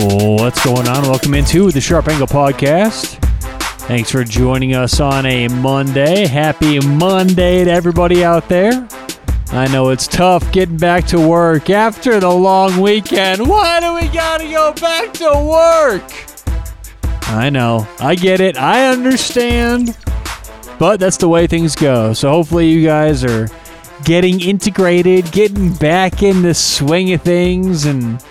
What's going on? Welcome into the Sharp Angle Podcast. Thanks for joining us on a Monday. Happy Monday to everybody out there. I know it's tough getting back to work after the long weekend. Why do we gotta go back to work? I know. I get it. I understand. But that's the way things go. So hopefully you guys are getting integrated, getting back in the swing of things. And,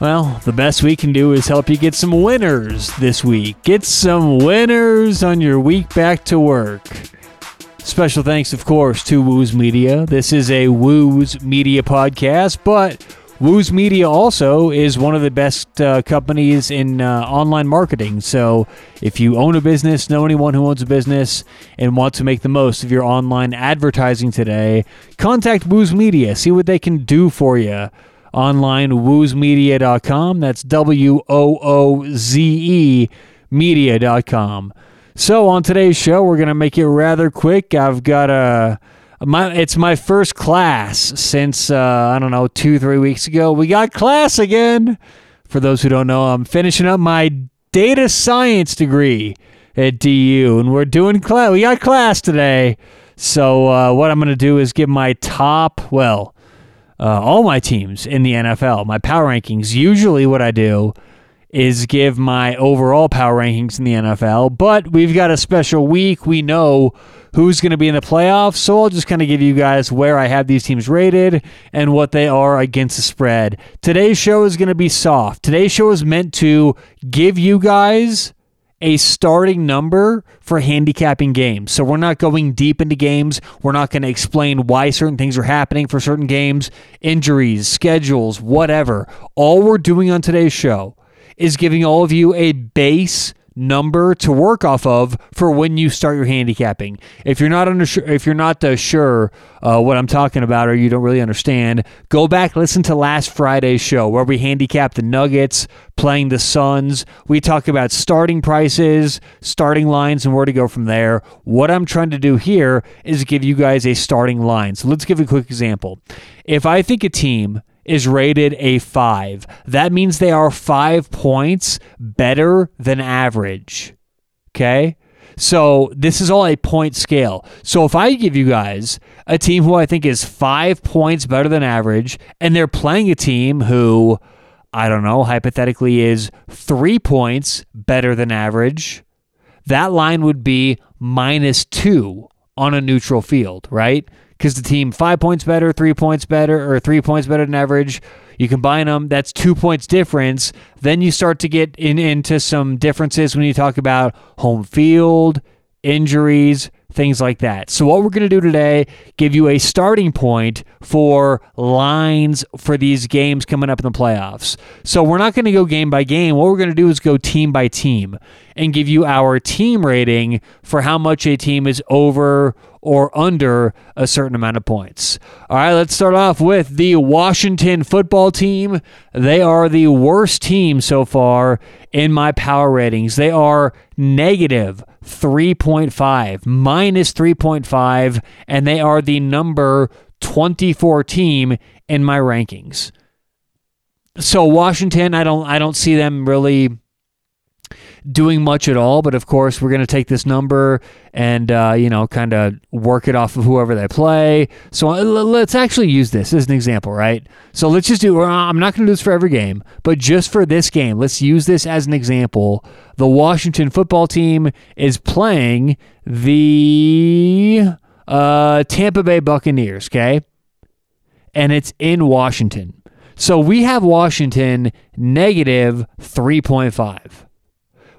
well, the best we can do is help you get some winners this week. Get some winners on your week back to work. Special thanks, of course, to Wooze Media. This is a Wooze Media podcast, but Wooze Media also is one of the best companies in online marketing. So if you own a business, know anyone who owns a business, and want to make the most of your online advertising today, contact Wooze Media. See what they can do for you. Online, woozemedia.com. That's W-O-O-Z-E media.com. So on today's show, we're going to make it rather quick. I've got it's my first class since, 2-3 weeks ago. We got class again. For those who don't know, I'm finishing up my data science degree at DU, and we're doing class. We got class today. So what I'm going to do is give my top, all my teams in the NFL, my power rankings. Usually what I do is give my overall power rankings in the NFL, but we've got a special week. We know who's going to be in the playoffs, so I'll just kind of give you guys where I have these teams rated and what they are against the spread. Today's show is going to be soft. Today's show is meant to give you guys a starting number for handicapping games. So we're not going deep into games. We're not going to explain why certain things are happening for certain games, injuries, schedules, whatever. All we're doing on today's show is giving all of you a base number to work off of for when you start your handicapping. If you're not sure what I'm talking about, or you don't really understand, go back, listen to last Friday's show where we handicapped the Nuggets playing the Suns. We talk about starting prices, starting lines, and where to go from there. What I'm trying to do here is give you guys a starting line. So let's give a quick example. If I think a team is rated a 5. That means they are 5 points better than average. Okay? So this is all a point scale. So if I give you guys a team who I think is 5 points better than average, and they're playing a team who, I don't know, hypothetically is 3 points better than average, that line would be -2 on a neutral field, right? Because the team 5 points better, 3 points better, or 3 points better than average. You combine them, that's 2 points difference. Then you start to get into some differences when you talk about home field, injuries, things like that. So what we're going to do today, give you a starting point for lines for these games coming up in the playoffs. So we're not going to go game by game. What we're going to do is go team by team and give you our team rating for how much a team is over or under a certain amount of points. All right, let's start off with the Washington football team. They are the worst team so far in my power ratings. They are -3.5, -3.5, and they are the number 24 team in my rankings. So Washington, I don't see them really doing much at all, but of course we're going to take this number and kind of work it off of whoever they play. So let's actually use this as an example, right? So let's just do, I'm not going to do this for every game, but just for this game, let's use this as an example. The Washington football team is playing the Tampa Bay Buccaneers, okay? And it's in Washington. So we have Washington -3.5.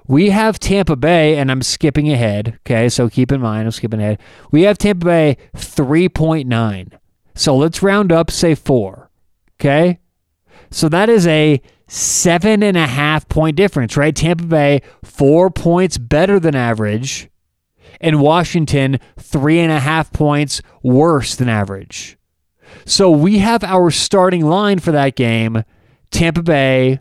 We have Tampa Bay, and I'm skipping ahead, okay? So keep in mind, I'm skipping ahead. We have Tampa Bay 3.9. So let's round up, say 4, okay? So that is a 7.5 point difference, right? Tampa Bay, 4 points better than average, and Washington, 3.5 points worse than average. So we have our starting line for that game, Tampa Bay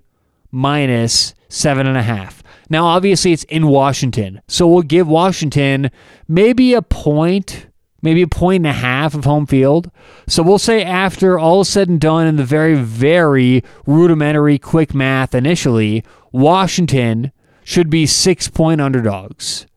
-7.5. Now, obviously, it's in Washington, so we'll give Washington maybe a point, maybe a point and a half of home field. So we'll say after all is said and done in the very, very rudimentary quick math initially, Washington should be 6-point underdogs.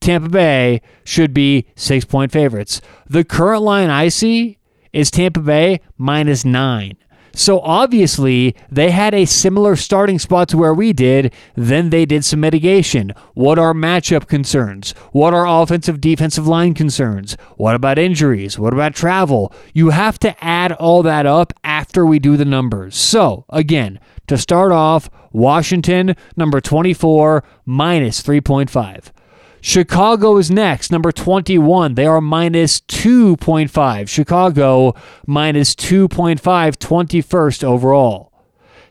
Tampa Bay should be 6-point favorites. The current line I see is Tampa Bay -9. So obviously, they had a similar starting spot to where we did. Then they did some mitigation. What are matchup concerns? What are offensive, defensive line concerns? What about injuries? What about travel? You have to add all that up after we do the numbers. So, again, to start off, Washington, number 24, -3.5. Chicago is next, number 21. They are -2.5. Chicago, -2.5, 21st overall.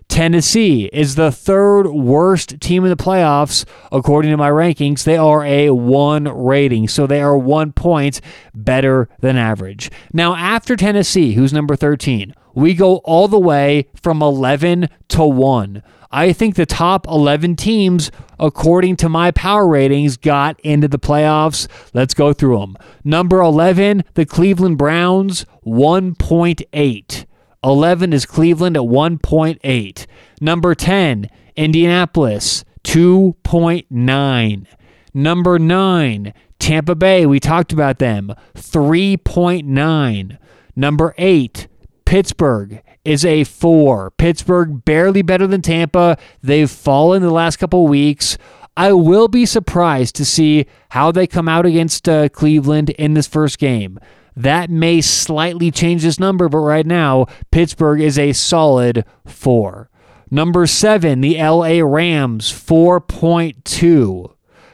Tennessee is the third worst team in the playoffs. According to my rankings, they are a 1 rating, so they are 1 point better than average. Now, after Tennessee, who's number 13, we go all the way from 11 to 1. I think the top 11 teams, according to my power ratings, got into the playoffs. Let's go through them. Number 11, the Cleveland Browns, 1.8. 11 is Cleveland at 1.8. Number 10, Indianapolis, 2.9. Number 9, Tampa Bay, we talked about them, 3.9. Number 8, Pittsburgh is a 4. Pittsburgh barely better than Tampa. They've fallen the last couple of weeks. I will be surprised to see how they come out against Cleveland in this first game. That may slightly change this number, but right now, Pittsburgh is a solid 4. Number 7, the LA Rams, 4.2.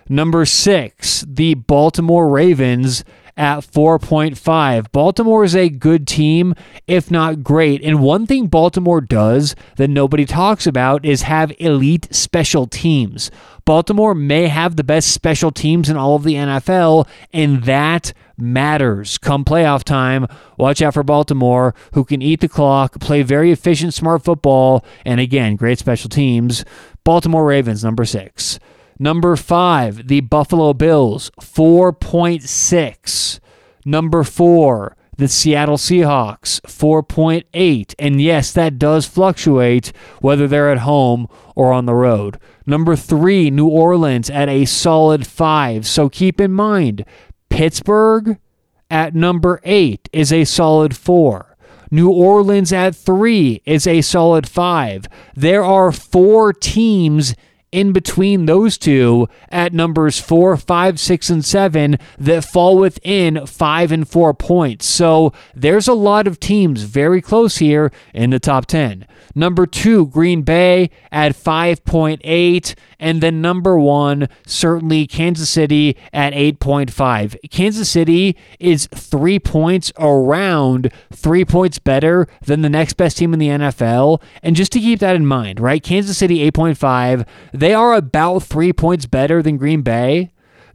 Number 6, the Baltimore Ravens, at 4.5. Baltimore is a good team, if not great. And one thing Baltimore does that nobody talks about is have elite special teams. Baltimore may have the best special teams in all of the NFL, and that matters. Come playoff time, watch out for Baltimore, who can eat the clock, play very efficient, smart football, and again, great special teams. Baltimore Ravens, number 6. Number 5, the Buffalo Bills, 4.6. Number 4, the Seattle Seahawks, 4.8. And yes, that does fluctuate whether they're at home or on the road. Number 3, New Orleans at a solid 5. So keep in mind, Pittsburgh at number 8 is a solid 4. New Orleans at 3 is a solid 5. There are 4 teams in between those two at numbers 4, 5, 6, and 7 that fall within 5 and 4 points. So there's a lot of teams very close here in the top 10. Number 2, Green Bay at 5.8. And then number 1, certainly Kansas City at 8.5. Kansas City is 3 points around, 3 points better than the next best team in the NFL. And just to keep that in mind, right? Kansas City, 8.5. They are about 3 points better than Green Bay.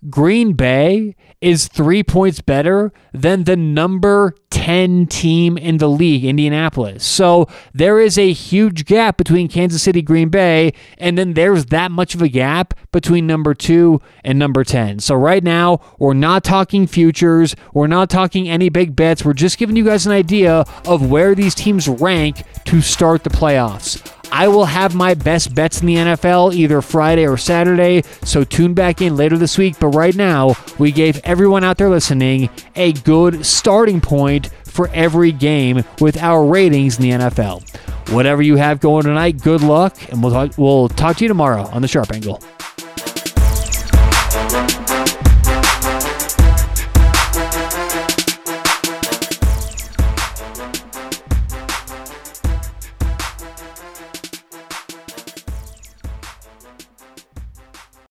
Green Bay is 3 points better than the number 10 team in the league, Indianapolis. So there is a huge gap between Kansas City, Green Bay, and then there's that much of a gap between number 2 and number 10. So right now, we're not talking futures. We're not talking any big bets. We're just giving you guys an idea of where these teams rank to start the playoffs. I will have my best bets in the NFL either Friday or Saturday, so tune back in later this week. But right now, we gave everyone out there listening a good starting point for every game with our ratings in the NFL. Whatever you have going tonight, good luck, and we'll talk to you tomorrow on The Sharp Angle.